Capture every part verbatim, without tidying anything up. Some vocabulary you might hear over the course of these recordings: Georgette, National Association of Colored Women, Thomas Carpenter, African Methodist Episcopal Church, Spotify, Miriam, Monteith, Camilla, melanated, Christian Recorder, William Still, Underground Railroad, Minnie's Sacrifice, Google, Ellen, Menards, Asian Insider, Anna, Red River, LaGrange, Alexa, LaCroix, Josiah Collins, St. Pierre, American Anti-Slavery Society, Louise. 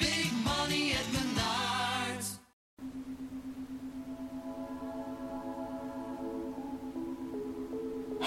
big money at Menards.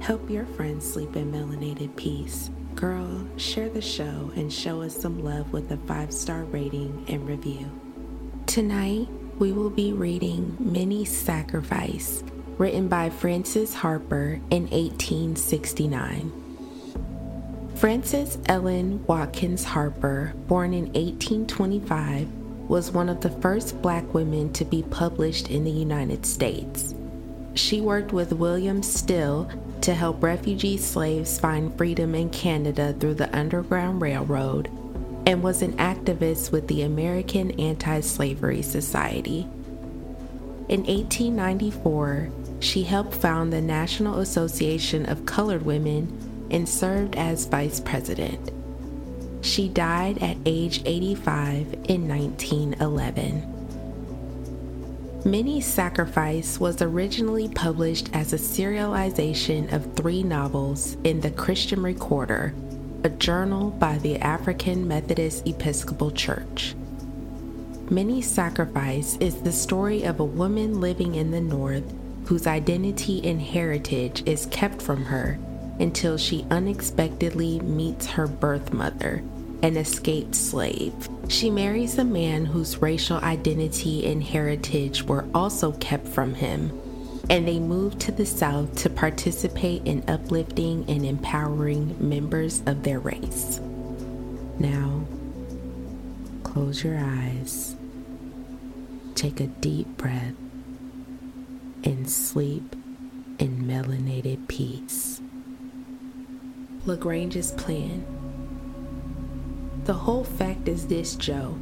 Help your friends sleep in melanated peace. Girl, share the show and show us some love with a five-star rating and review. Tonight, we will be reading Minnie's Sacrifice, written by Frances Harper in eighteen sixty-nine. Frances Ellen Watkins Harper, born in eighteen twenty-five, was one of the first Black women to be published in the United States. She worked with William Still to help refugee slaves find freedom in Canada through the Underground Railroad, and was an activist with the American Anti-Slavery Society. In eighteen ninety-four, she helped found the National Association of Colored Women and served as vice president. She died at age eighty-five in nineteen eleven. Minnie's Sacrifice was originally published as a serialization of three novels in the Christian Recorder, a journal by the African Methodist Episcopal Church. Minnie's Sacrifice is the story of a woman living in the North whose identity and heritage is kept from her until she unexpectedly meets her birth mother, an escaped slave. She marries a man whose racial identity and heritage were also kept from him, and they move to the South to participate in uplifting and empowering members of their race. Now, close your eyes, take a deep breath, and sleep in melanated peace. LaGrange's plan. The whole fact is this, Joe.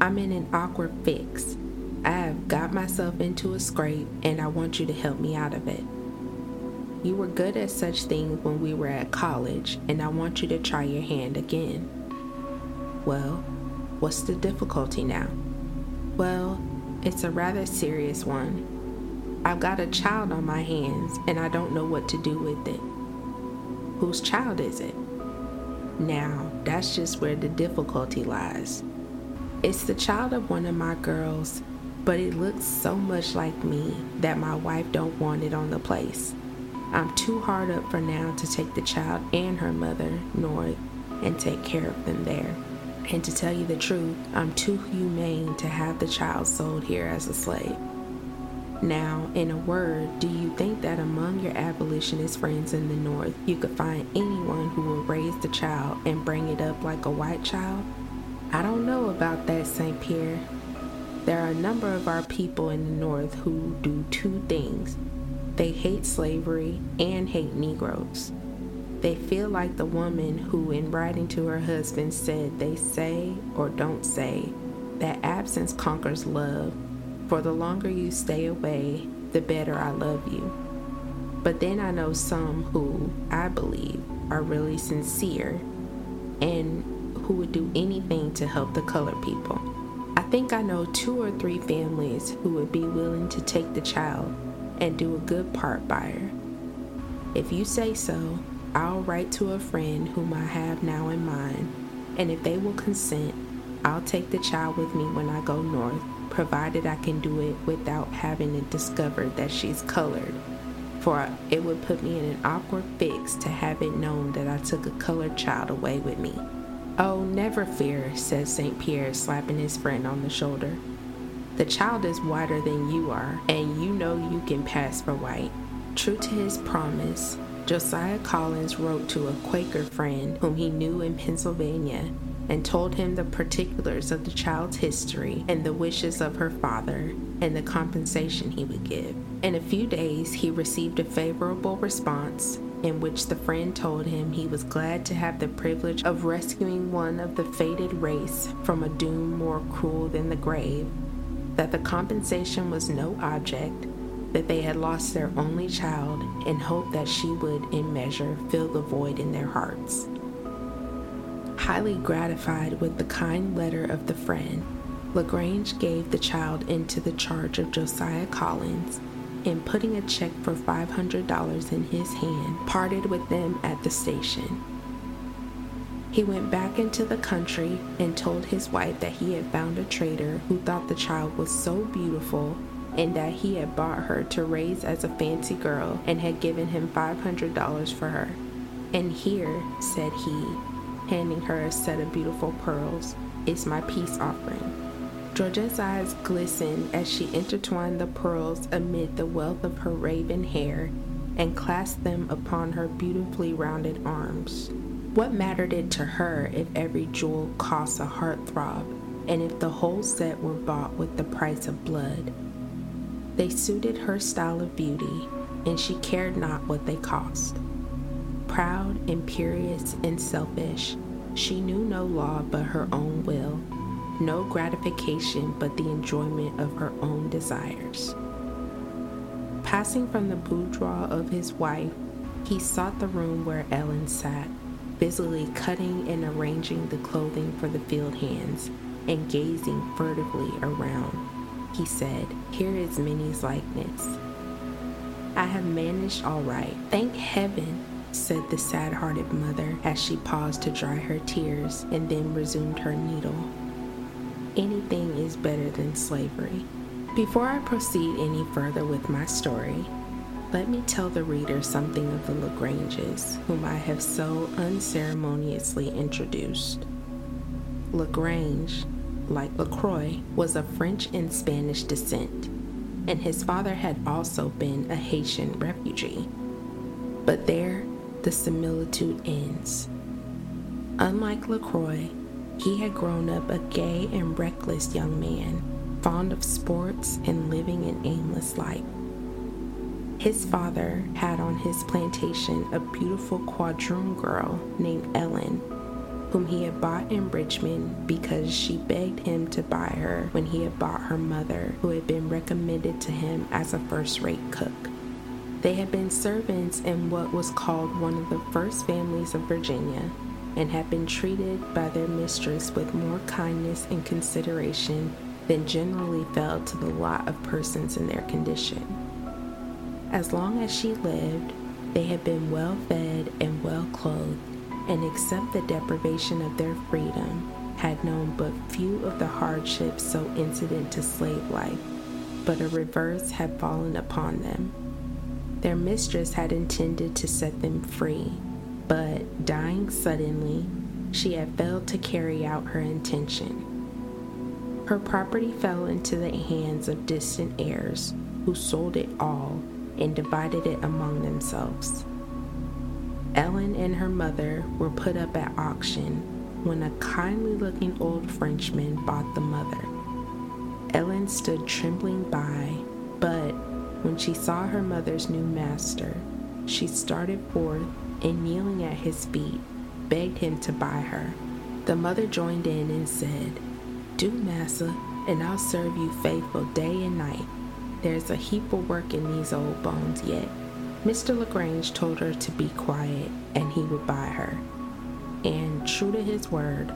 I'm in an awkward fix. I've got myself into a scrape, and I want you to help me out of it. You were good at such things when we were at college, and I want you to try your hand again. Well, what's the difficulty now? Well, it's a rather serious one. I've got a child on my hands, and I don't know what to do with it. Whose child is it? Now, that's just where the difficulty lies. It's the child of one of my girls, but it looks so much like me that my wife don't want it on the place. I'm too hard up for now to take the child and her mother north and take care of them there. And to tell you the truth, I'm too humane to have the child sold here as a slave. Now, in a word, do you think that among your abolitionist friends in the North, you could find anyone who will raise the child and bring it up like a white child? I don't know about that, Saint Pierre. There are a number of our people in the North who do two things. They hate slavery and hate Negroes. They feel like the woman who, in writing to her husband, said they say or don't say that absence conquers love. For the longer you stay away, the better I love you. But then I know some who, I believe, are really sincere and who would do anything to help the colored people. I think I know two or three families who would be willing to take the child and do a good part by her. If you say so, I'll write to a friend whom I have now in mind, and if they will consent, I'll take the child with me when I go north, provided I can do it without having it discovered that she's colored, for it would put me in an awkward fix to have it known that I took a colored child away with me. Oh, never fear, says Saint Pierre, slapping his friend on the shoulder. The child is whiter than you are, and you know you can pass for white. True to his promise, Josiah Collins wrote to a Quaker friend whom he knew in Pennsylvania and told him the particulars of the child's history and the wishes of her father and the compensation he would give. In a few days, he received a favorable response in which the friend told him he was glad to have the privilege of rescuing one of the fated race from a doom more cruel than the grave, that the compensation was no object, that they had lost their only child, and hoped that she would, in measure, fill the void in their hearts. Highly gratified with the kind letter of the friend, LaGrange gave the child into the charge of Josiah Collins, and putting a check for five hundred dollars in his hand, parted with them at the station. He went back into the country and told his wife that he had found a trader who thought the child was so beautiful and that he had bought her to raise as a fancy girl and had given him five hundred dollars for her. "And here," said he, handing her a set of beautiful pearls, "is my peace offering." Georgette's eyes glistened as she intertwined the pearls amid the wealth of her raven hair and clasped them upon her beautifully rounded arms. What mattered it to her if every jewel cost a heartthrob, and if the whole set were bought with the price of blood? They suited her style of beauty, and she cared not what they cost. Proud, imperious, and selfish, she knew no law but her own will, no gratification but the enjoyment of her own desires. Passing from the boudoir of his wife, he sought the room where Ellen sat, busily cutting and arranging the clothing for the field hands, and gazing furtively around. He said, "Here is Minnie's likeness." "I have managed all right, thank heaven," said the sad-hearted mother as she paused to dry her tears and then resumed her needle. "Anything is better than slavery." Before I proceed any further with my story, let me tell the reader something of the LaGranges, whom I have so unceremoniously introduced. LaGrange, like LaCroix, was of French and Spanish descent, and his father had also been a Haitian refugee. But there, the similitude ends. Unlike LaCroix, he had grown up a gay and reckless young man, fond of sports and living an aimless life. His father had on his plantation a beautiful quadroon girl named Ellen, whom he had bought in Richmond because she begged him to buy her when he had bought her mother, who had been recommended to him as a first-rate cook. They had been servants in what was called one of the first families of Virginia, and had been treated by their mistress with more kindness and consideration than generally fell to the lot of persons in their condition. As long as she lived, they had been well fed and well clothed, and except the deprivation of their freedom, had known but few of the hardships so incident to slave life, but a reverse had fallen upon them. Their mistress had intended to set them free, but, dying suddenly, she had failed to carry out her intention. Her property fell into the hands of distant heirs, who sold it all and divided it among themselves. Ellen and her mother were put up at auction when a kindly-looking old Frenchman bought the mother. Ellen stood trembling by, but when she saw her mother's new master, she started forth and, kneeling at his feet, begged him to buy her. The mother joined in and said, "Do, massa, and I'll serve you faithful day and night. There's a heap of work in these old bones yet." Mister LaGrange told her to be quiet and he would buy her. And, true to his word,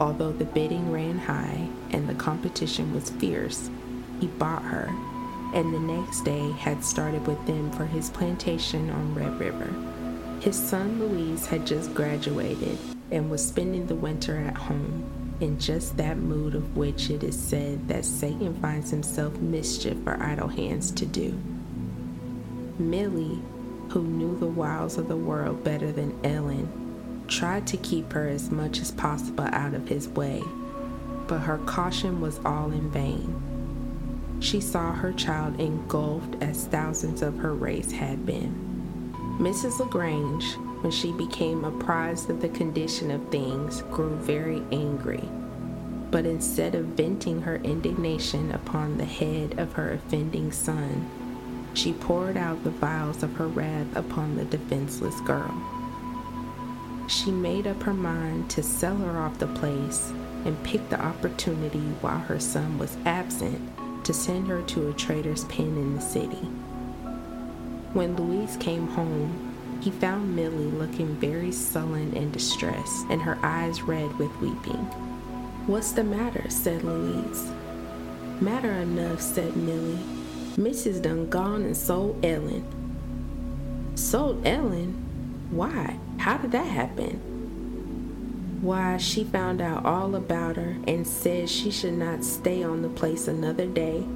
although the bidding ran high and the competition was fierce, he bought her, and the next day had started with them for his plantation on Red River. His son Louise had just graduated and was spending the winter at home, in just that mood of which it is said that Satan finds himself mischief for idle hands to do. Millie, who knew the wiles of the world better than Ellen, tried to keep her as much as possible out of his way, but her caution was all in vain. she saw her child engulfed as thousands of her race had been. Missus LaGrange, when she became apprised of the condition of things, grew very angry. But instead of venting her indignation upon the head of her offending son, she poured out the vials of her wrath upon the defenseless girl. She made up her mind to sell her off the place and pick the opportunity while her son was absent to send her to a trader's pen in the city. When Louise came home, he found Millie looking very sullen and distressed, and her eyes red with weeping. "What's the matter?" said Louise. "Matter enough," said Millie. "Missus done gone and sold Ellen." "Sold Ellen? Why? How did that happen?" "Why, she found out all about her and said she should not stay on the place another day,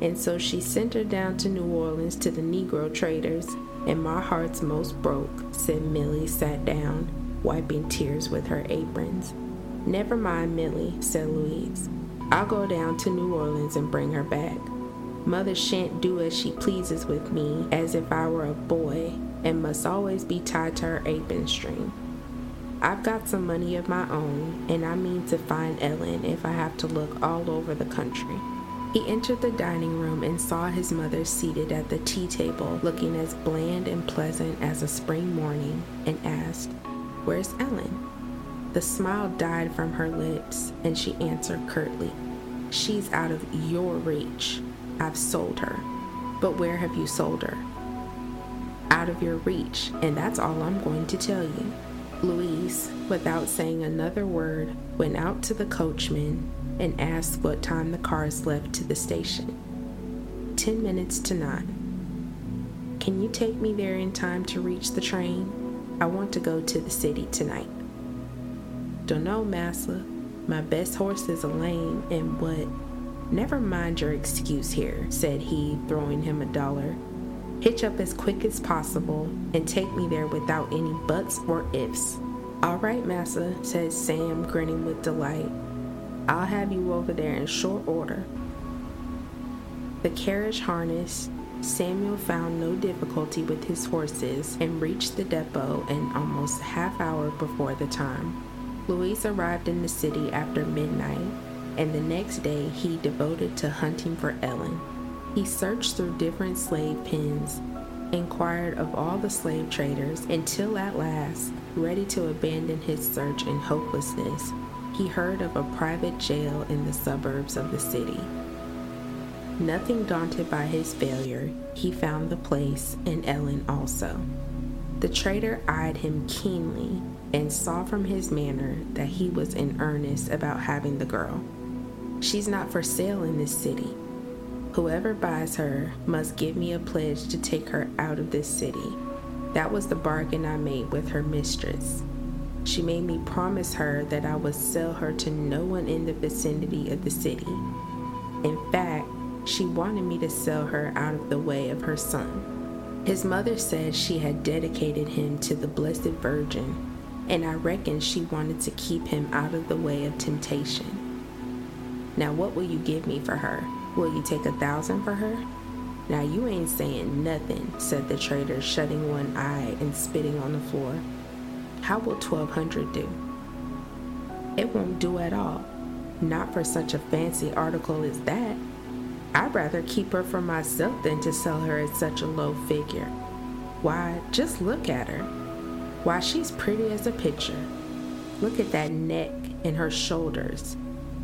and so she sent her down to New Orleans to the Negro traders, and my heart's most broke," said Millie, sat down, wiping tears with her aprons. "Never mind, Millie," said Louise. "I'll go down to New Orleans and bring her back. Mother shan't do as she pleases with me as if I were a boy, and must always be tied to her apron string. I've got some money of my own, and I mean to find Ellen if I have to look all over the country." He entered the dining room and saw his mother seated at the tea table, looking as bland and pleasant as a spring morning, and asked, "Where's Ellen?" The smile died from her lips, and she answered curtly, "She's out of your reach. I've sold her." "But where have you sold her?" "Out of your reach, and that's all I'm going to tell you." Louise, without saying another word, went out to the coachman and asked what time the cars left to the station. Ten minutes to nine. "Can you take me there in time to reach the train? I want to go to the city tonight." "Dunno, massa. My best horse is a lame, and what—" "Never mind your excuse here," said he, throwing him a dollar. "Hitch up as quick as possible and take me there without any buts or ifs." "All right, massa," said Sam, grinning with delight. "I'll have you over there in short order." The carriage harnessed, Samuel found no difficulty with his horses and reached the depot an almost half hour before the time. Louise arrived in the city after midnight, and the next day he devoted to hunting for Ellen. He searched through different slave pens, inquired of all the slave traders, until at last, ready to abandon his search in hopelessness, he heard of a private jail in the suburbs of the city. Nothing daunted by his failure, he found the place and Ellen also. The trader eyed him keenly and saw from his manner that he was in earnest about having the girl. "She's not for sale in this city. Whoever buys her must give me a pledge to take her out of this city. That was the bargain I made with her mistress. She made me promise her that I would sell her to no one in the vicinity of the city. In fact, she wanted me to sell her out of the way of her son. His mother said she had dedicated him to the Blessed Virgin, and I reckon she wanted to keep him out of the way of temptation. Now what will you give me for her? Will you take a thousand for her?" "Now you ain't saying nothing," said the trader, shutting one eye and spitting on the floor. "How will twelve hundred do?" "It won't do at all. Not for such a fancy article as that. I'd rather keep her for myself than to sell her at such a low figure. Why, just look at her. Why, she's pretty as a picture. Look at that neck and her shoulders.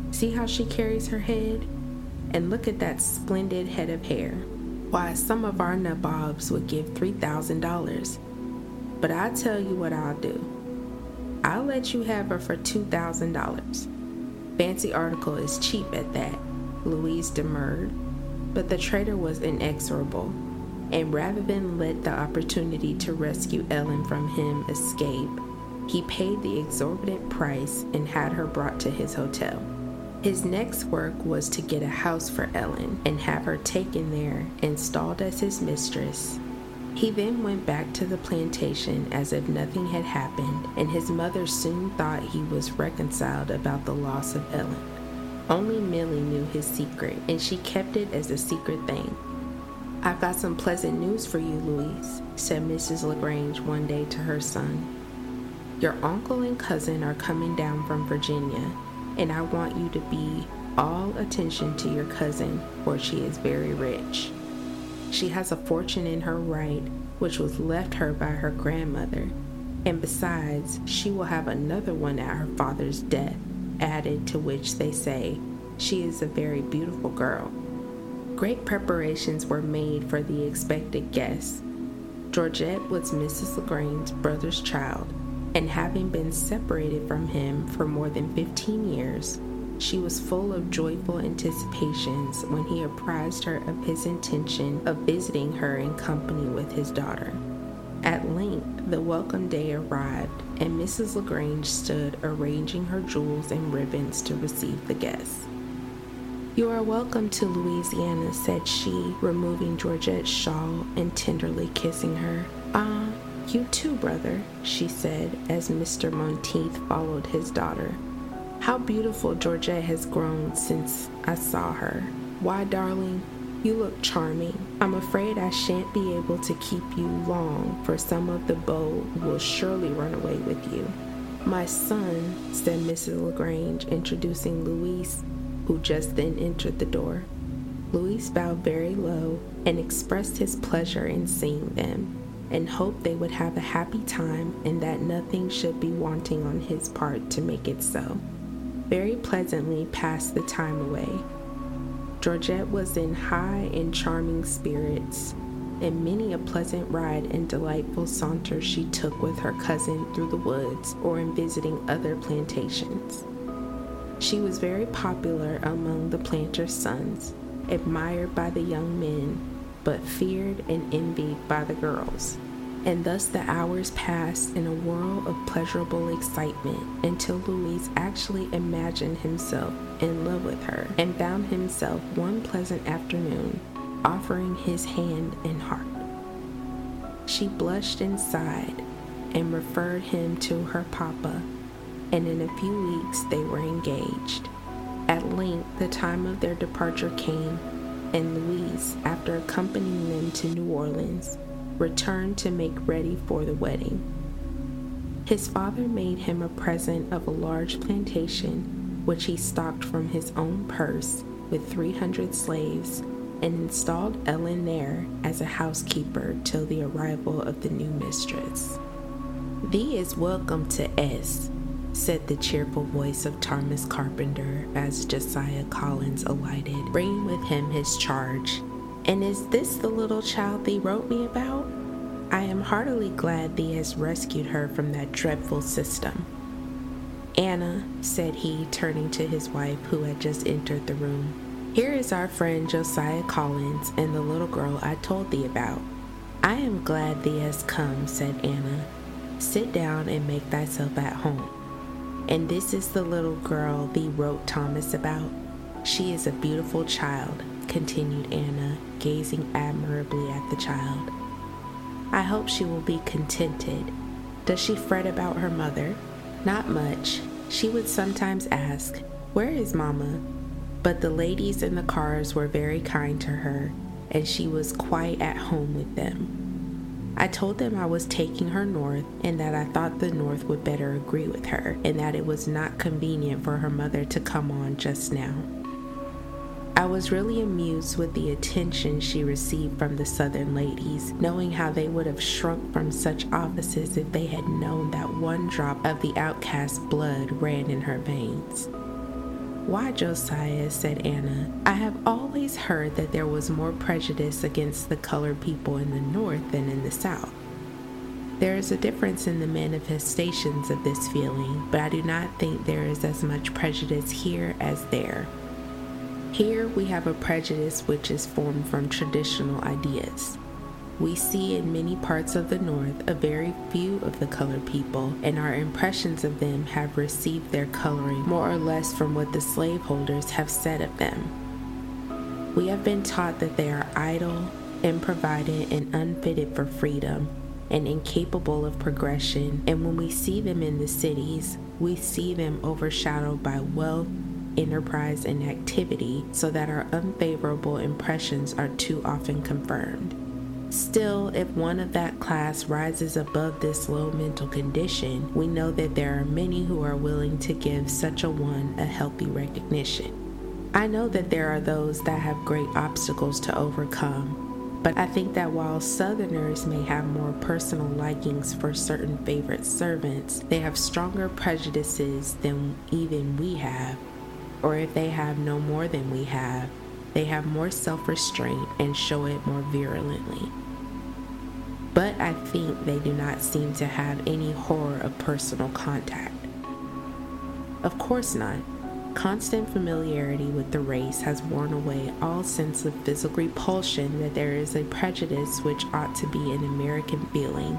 See how she carries her head? And look at that splendid head of hair. Why, some of our nabobs would give three thousand dollars. But I'll tell you what I'll do. I'll let you have her for two thousand dollars. Fancy article is cheap at that," Louise demurred. But the trader was inexorable, and rather than let the opportunity to rescue Ellen from him escape, he paid the exorbitant price and had her brought to his hotel. His next work was to get a house for Ellen and have her taken there, installed as his mistress. He then went back to the plantation as if nothing had happened, and his mother soon thought he was reconciled about the loss of Ellen. Only Millie knew his secret, and she kept it as a secret thing. "I've got some pleasant news for you, Louise," said Missus LaGrange one day to her son. "Your uncle and cousin are coming down from Virginia, and I want you to be all attention to your cousin, for she is very rich. She has a fortune in her right, which was left her by her grandmother, and besides, she will have another one at her father's death, added to which they say she is a very beautiful girl." Great preparations were made for the expected guest. Georgette was Missus LaGrange's brother's child, and having been separated from him for more than fifteen years, she was full of joyful anticipations when he apprised her of his intention of visiting her in company with his daughter. At length, the welcome day arrived, and Missus LaGrange stood arranging her jewels and ribbons to receive the guests. "You are welcome to Louisiana," said she, removing Georgette's shawl and tenderly kissing her. "Ah, you too, brother," she said, as Mister Monteith followed his daughter. "How beautiful Georgette has grown since I saw her. Why, darling, you look charming. I'm afraid I shan't be able to keep you long, for some of the bold will surely run away with you." "My son," said Missus LaGrange, introducing Louise, who just then entered the door. Louise bowed very low and expressed his pleasure in seeing them, and hoped they would have a happy time and that nothing should be wanting on his part to make it so. Very pleasantly passed the time away. Georgette was in high and charming spirits, and many a pleasant ride and delightful saunter she took with her cousin through the woods or in visiting other plantations. She was very popular among the planters' sons, admired by the young men, but feared and envied by the girls. And thus the hours passed in a whirl of pleasurable excitement until Louise actually imagined himself in love with her and found himself one pleasant afternoon offering his hand and heart. She blushed and sighed and referred him to her papa, and in a few weeks they were engaged. At length the time of their departure came, and Louise, after accompanying them to New Orleans, returned to make ready for the wedding. His father made him a present of a large plantation, which he stocked from his own purse with three hundred slaves, and installed Ellen there as a housekeeper till the arrival of the new mistress. "Thee is welcome to us," said the cheerful voice of Thomas Carpenter as Josiah Collins alighted, bringing with him his charge. "And is this the little child thee wrote me about? I am heartily glad thee has rescued her from that dreadful system." "Anna," said he, turning to his wife, who had just entered the room, "here is our friend Josiah Collins and the little girl I told thee about." "I am glad thee has come," said Anna. "Sit down and make thyself at home. And this is the little girl thee wrote Thomas about. She is a beautiful child," continued Anna, gazing admirably at the child. "I hope she will be contented. Does she fret about her mother?" "Not much. She would sometimes ask, 'Where is Mama?' But the ladies in the cars were very kind to her, and she was quite at home with them. I told them I was taking her north, and that I thought the north would better agree with her, and that it was not convenient for her mother to come on just now. I was really amused with the attention she received from the Southern ladies, knowing how they would have shrunk from such offices if they had known that one drop of the outcast blood ran in her veins." "Why, Josiah," said Anna, "I have always heard that there was more prejudice against the colored people in the North than in the South. There is a difference in the manifestations of this feeling, but I do not think there is as much prejudice here as there. Here we have a prejudice which is formed from traditional ideas. We see in many parts of the North a very few of the colored people, and our impressions of them have received their coloring more or less from what the slaveholders have said of them. We have been taught that they are idle, unprovided, and unfitted for freedom, and incapable of progression, and when we see them in the cities, we see them overshadowed by wealth, enterprise, and activity so that our unfavorable impressions are too often confirmed. Still, if one of that class rises above this low mental condition, we know that there are many who are willing to give such a one a healthy recognition. I know that there are those that have great obstacles to overcome, but I think that while Southerners may have more personal likings for certain favorite servants, they have stronger prejudices than even we have, or if they have no more than we have, they have more self-restraint and show it more virulently. But I think they do not seem to have any horror of personal contact. Of course not. Constant familiarity with the race has worn away all sense of physical repulsion that there is a prejudice which ought to be an American feeling.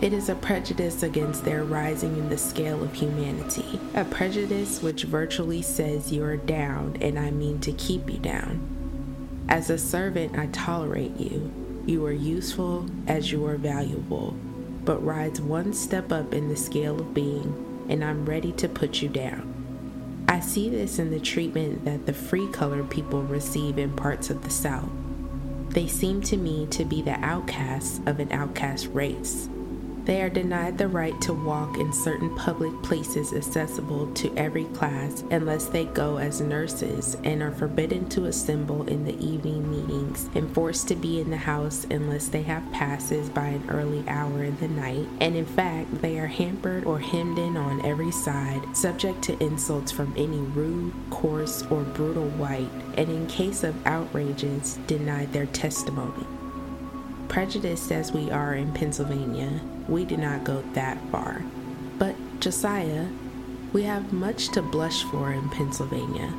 It is a prejudice against their rising in the scale of humanity, a prejudice which virtually says you are down and I mean to keep you down. As a servant, I tolerate you. You are useful as you are valuable, but rise one step up in the scale of being and I'm ready to put you down. I see this in the treatment that the free colored people receive in parts of the South. They seem to me to be the outcasts of an outcast race. They are denied the right to walk in certain public places accessible to every class unless they go as nurses, and are forbidden to assemble in the evening meetings and forced to be in the house unless they have passes by an early hour in the night, and in fact they are hampered or hemmed in on every side, subject to insults from any rude, coarse, or brutal white, and in case of outrages, denied their testimony. Prejudiced as we are in Pennsylvania, we did not go that far. But, Josiah, we have much to blush for in Pennsylvania.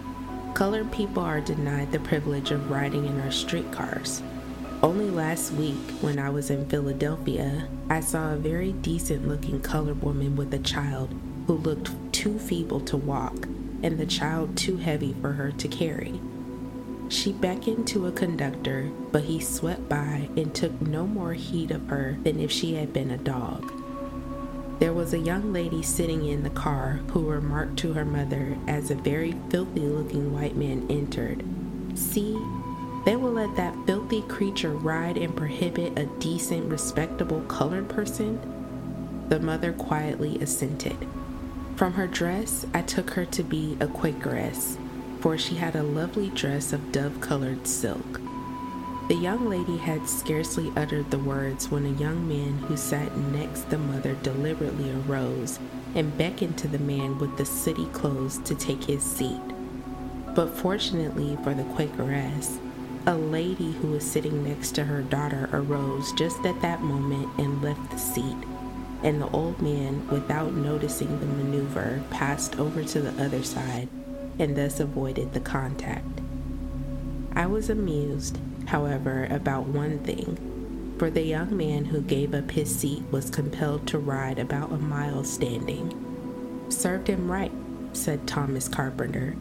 Colored people are denied the privilege of riding in our streetcars. Only last week, when I was in Philadelphia, I saw a very decent-looking colored woman with a child who looked too feeble to walk and the child too heavy for her to carry. She beckoned to a conductor, but he swept by and took no more heed of her than if she had been a dog. There was a young lady sitting in the car who remarked to her mother as a very filthy-looking white man entered, "See, they will let that filthy creature ride and prohibit a decent, respectable colored person?" The mother quietly assented. From her dress, I took her to be a Quakeress, for she had a lovely dress of dove-colored silk. The young lady had scarcely uttered the words when a young man who sat next the mother deliberately arose and beckoned to the man with the sooty clothes to take his seat. But fortunately for the Quakeress, a lady who was sitting next to her daughter arose just at that moment and left the seat, and the old man, without noticing the maneuver, passed over to the other side and thus avoided the contact. I was amused, however, about one thing, for the young man who gave up his seat was compelled to ride about a mile standing. "Served him right," said Thomas Carpenter.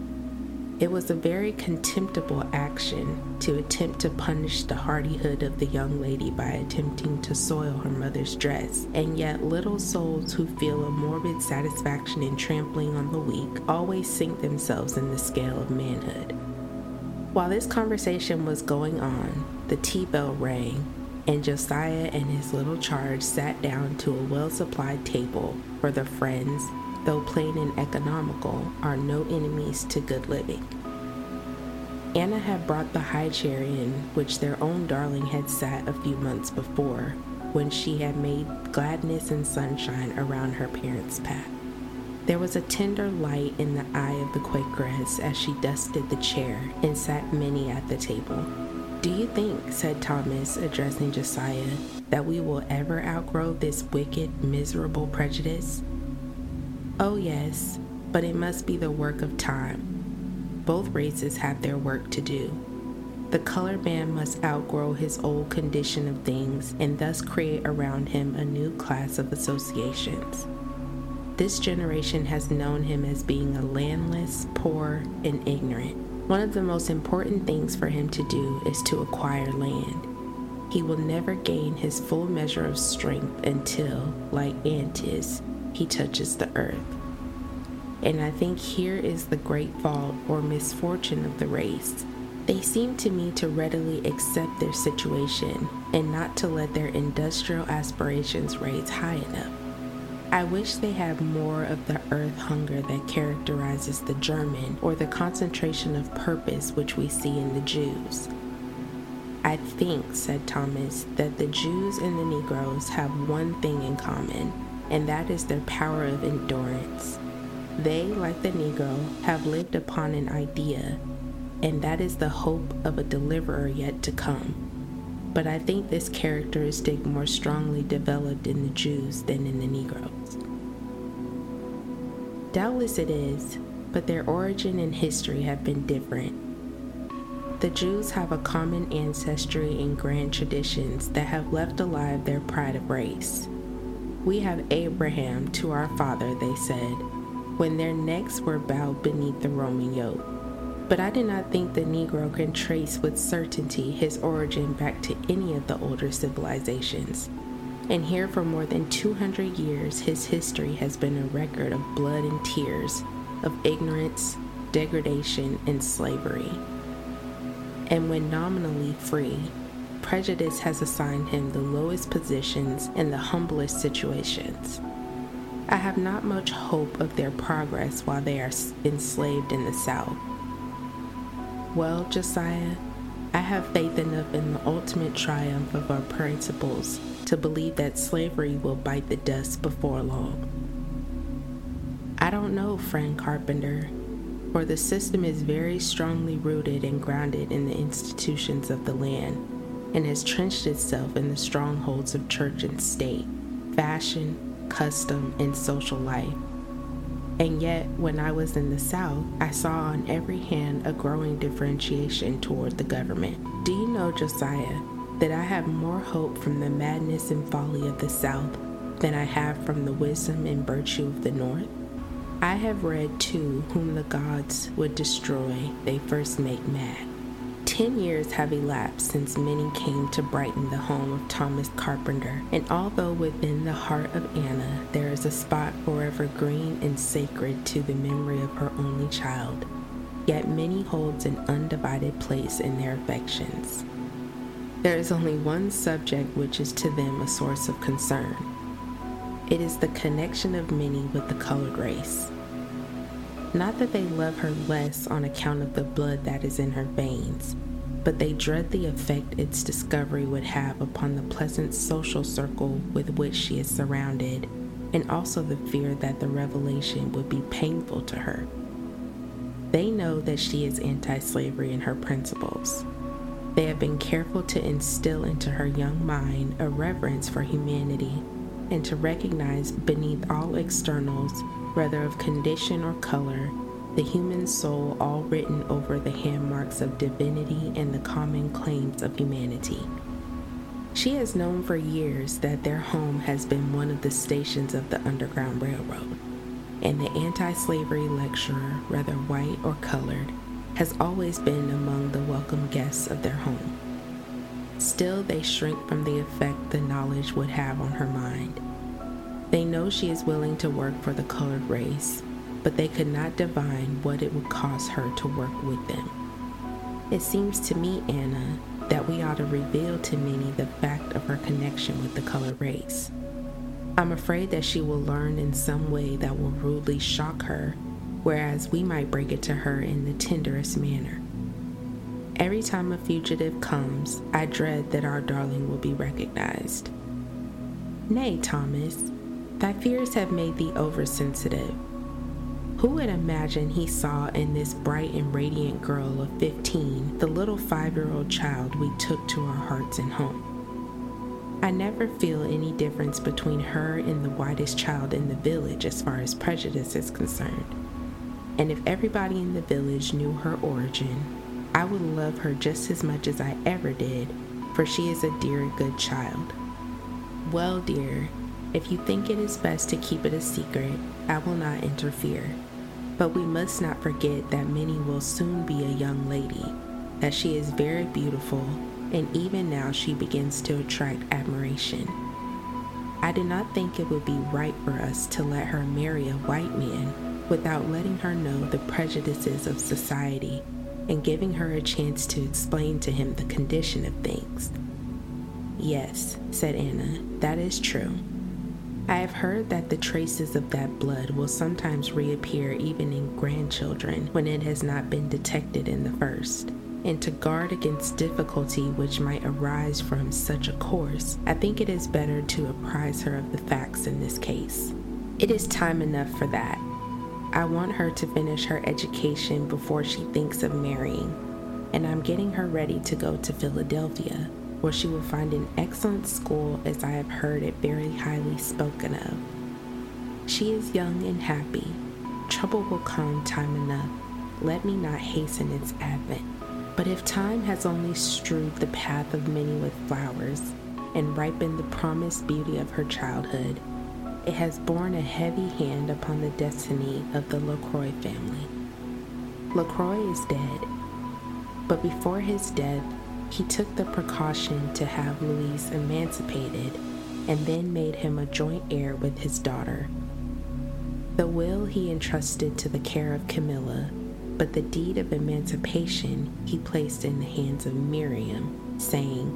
It was a very contemptible action to attempt to punish the hardihood of the young lady by attempting to soil her mother's dress, and yet little souls who feel a morbid satisfaction in trampling on the weak always sink themselves in the scale of manhood. While this conversation was going on, the tea bell rang, and Josiah and his little charge sat down to a well-supplied table for their friends, though plain and economical, are no enemies to good living. Anna had brought the high chair in which their own darling had sat a few months before, when she had made gladness and sunshine around her parents' path. There was a tender light in the eye of the Quakeress as she dusted the chair and sat Minnie at the table. "Do you think," said Thomas, addressing Josiah, "that we will ever outgrow this wicked, miserable prejudice?" "Oh yes, but it must be the work of time. Both races have their work to do. The colored man must outgrow his old condition of things and thus create around him a new class of associations. This generation has known him as being a landless, poor, and ignorant. One of the most important things for him to do is to acquire land. He will never gain his full measure of strength until, like Antis, he touches the earth. and I think here is the great fall or misfortune of the race. They seem to me to readily accept their situation and not to let their industrial aspirations raise high enough. I wish they had more of the earth hunger that characterizes the German, or the concentration of purpose which we see in the Jews. I think, said Thomas, that the Jews and the Negroes have one thing in common, and that is their power of endurance. They, like the Negro, have lived upon an idea, and that is the hope of a deliverer yet to come. But I think this characteristic more strongly developed in the Jews than in the Negroes. Doubtless it is, but their origin and history have been different. The Jews have a common ancestry and grand traditions that have left alive their pride of race. We have Abraham to our father, they said, when their necks were bowed beneath the Roman yoke. But I do not think the Negro can trace with certainty his origin back to any of the older civilizations. And here for more than two hundred years, his history has been a record of blood and tears, of ignorance, degradation, and slavery. And when nominally free, prejudice has assigned him the lowest positions and the humblest situations. I have not much hope of their progress while they are enslaved in the South. Well, Josiah, I have faith enough in the ultimate triumph of our principles to believe that slavery will bite the dust before long. I don't know, friend Carpenter, for the system is very strongly rooted and grounded in the institutions of the land, and has trenched itself in the strongholds of church and state, fashion, custom, and social life. And yet, when I was in the South, I saw on every hand a growing differentiation toward the government. Do you know, Josiah, that I have more hope from the madness and folly of the South than I have from the wisdom and virtue of the North? I have read, too, whom the gods would destroy, they first make mad. Ten years have elapsed since Minnie came to brighten the home of Thomas Carpenter, and although within the heart of Anna there is a spot forever green and sacred to the memory of her only child, yet Minnie holds an undivided place in their affections. There is only one subject which is to them a source of concern. It is the connection of Minnie with the colored race. Not that they love her less on account of the blood that is in her veins, but they dread the effect its discovery would have upon the pleasant social circle with which she is surrounded, and also the fear that the revelation would be painful to her. They know that she is anti-slavery in her principles. They have been careful to instill into her young mind a reverence for humanity, and to recognize beneath all externals, whether of condition or color, the human soul all written over the handmarks of divinity and the common claims of humanity. She has known for years that their home has been one of the stations of the Underground Railroad, and the anti-slavery lecturer, whether white or colored, has always been among the welcome guests of their home. Still, they shrink from the effect the knowledge would have on her mind. They know she is willing to work for the colored race, but they could not divine what it would cost her to work with them. It seems to me, Anna, that we ought to reveal to Minnie the fact of her connection with the colored race. I'm afraid that she will learn in some way that will rudely shock her, whereas we might break it to her in the tenderest manner. Every time a fugitive comes, I dread that our darling will be recognized. Nay, Thomas, thy fears have made thee oversensitive. Who would imagine he saw in this bright and radiant girl of fifteen the little five-year-old child we took to our hearts and home? I never feel any difference between her and the whitest child in the village as far as prejudice is concerned. And if everybody in the village knew her origin, I would love her just as much as I ever did, for she is a dear, good child. Well, dear, if you think it is best to keep it a secret, I will not interfere. But we must not forget that Minnie will soon be a young lady, that she is very beautiful, and even now she begins to attract admiration. I do not think it would be right for us to let her marry a white man without letting her know the prejudices of society and giving her a chance to explain to him the condition of things. "Yes," said Anna, "that is true. I have heard that the traces of that blood will sometimes reappear even in grandchildren when it has not been detected in the first. And to guard against difficulty which might arise from such a course, I think it is better to apprise her of the facts in this case. It is time enough for that. I want her to finish her education before she thinks of marrying, and I'm getting her ready to go to Philadelphia, where she will find an excellent school, as I have heard it very highly spoken of. She is young and happy. Trouble will come time enough. Let me not hasten its advent. But if time has only strewed the path of many with flowers and ripened the promised beauty of her childhood, it has borne a heavy hand upon the destiny of the LaCroix family. LaCroix is dead, but before his death, he took the precaution to have Louise emancipated and then made him a joint heir with his daughter. The will he entrusted to the care of Camilla, but the deed of emancipation he placed in the hands of Miriam, saying,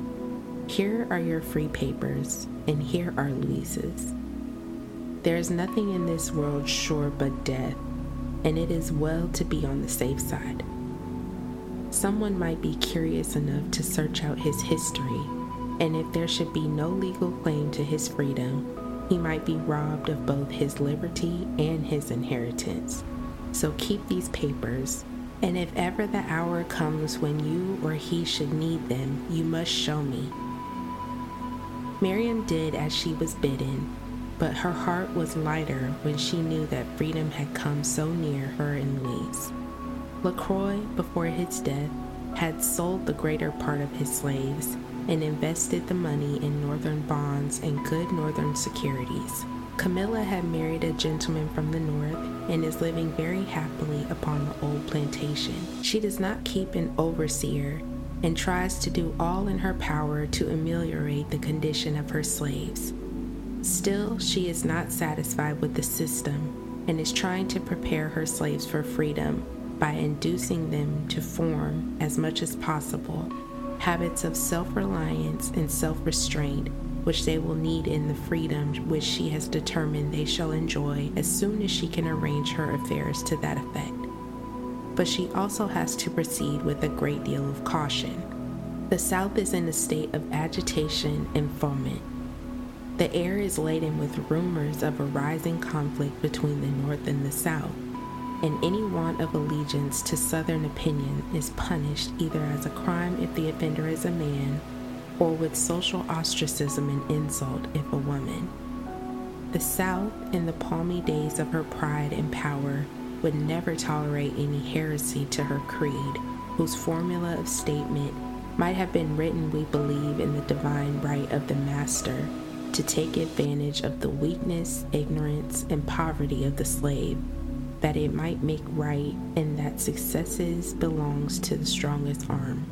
'Here are your free papers, and here are Louise's. There is nothing in this world sure but death, and it is well to be on the safe side.' Someone might be curious enough to search out his history, and if there should be no legal claim to his freedom, he might be robbed of both his liberty and his inheritance. So keep these papers, and if ever the hour comes when you or he should need them, you must show me." Miriam did as she was bidden, but her heart was lighter when she knew that freedom had come so near her and Louise. LaCroix, before his death, had sold the greater part of his slaves and invested the money in northern bonds and good northern securities. Camilla had married a gentleman from the north and is living very happily upon the old plantation. She does not keep an overseer and tries to do all in her power to ameliorate the condition of her slaves. Still, she is not satisfied with the system and is trying to prepare her slaves for freedom by inducing them to form, as much as possible, habits of self-reliance and self-restraint, which they will need in the freedom which she has determined they shall enjoy as soon as she can arrange her affairs to that effect. But she also has to proceed with a great deal of caution. The South is in a state of agitation and foment. The air is laden with rumors of a rising conflict between the North and the South, and any want of allegiance to Southern opinion is punished either as a crime if the offender is a man, or with social ostracism and insult if a woman. The South, in the palmy days of her pride and power, would never tolerate any heresy to her creed, whose formula of statement might have been written, "We believe in the divine right of the master to take advantage of the weakness, ignorance, and poverty of the slave, that it might make right, and that successes belongs to the strongest arm."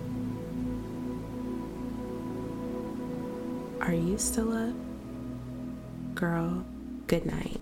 Are you still up? Girl, good night.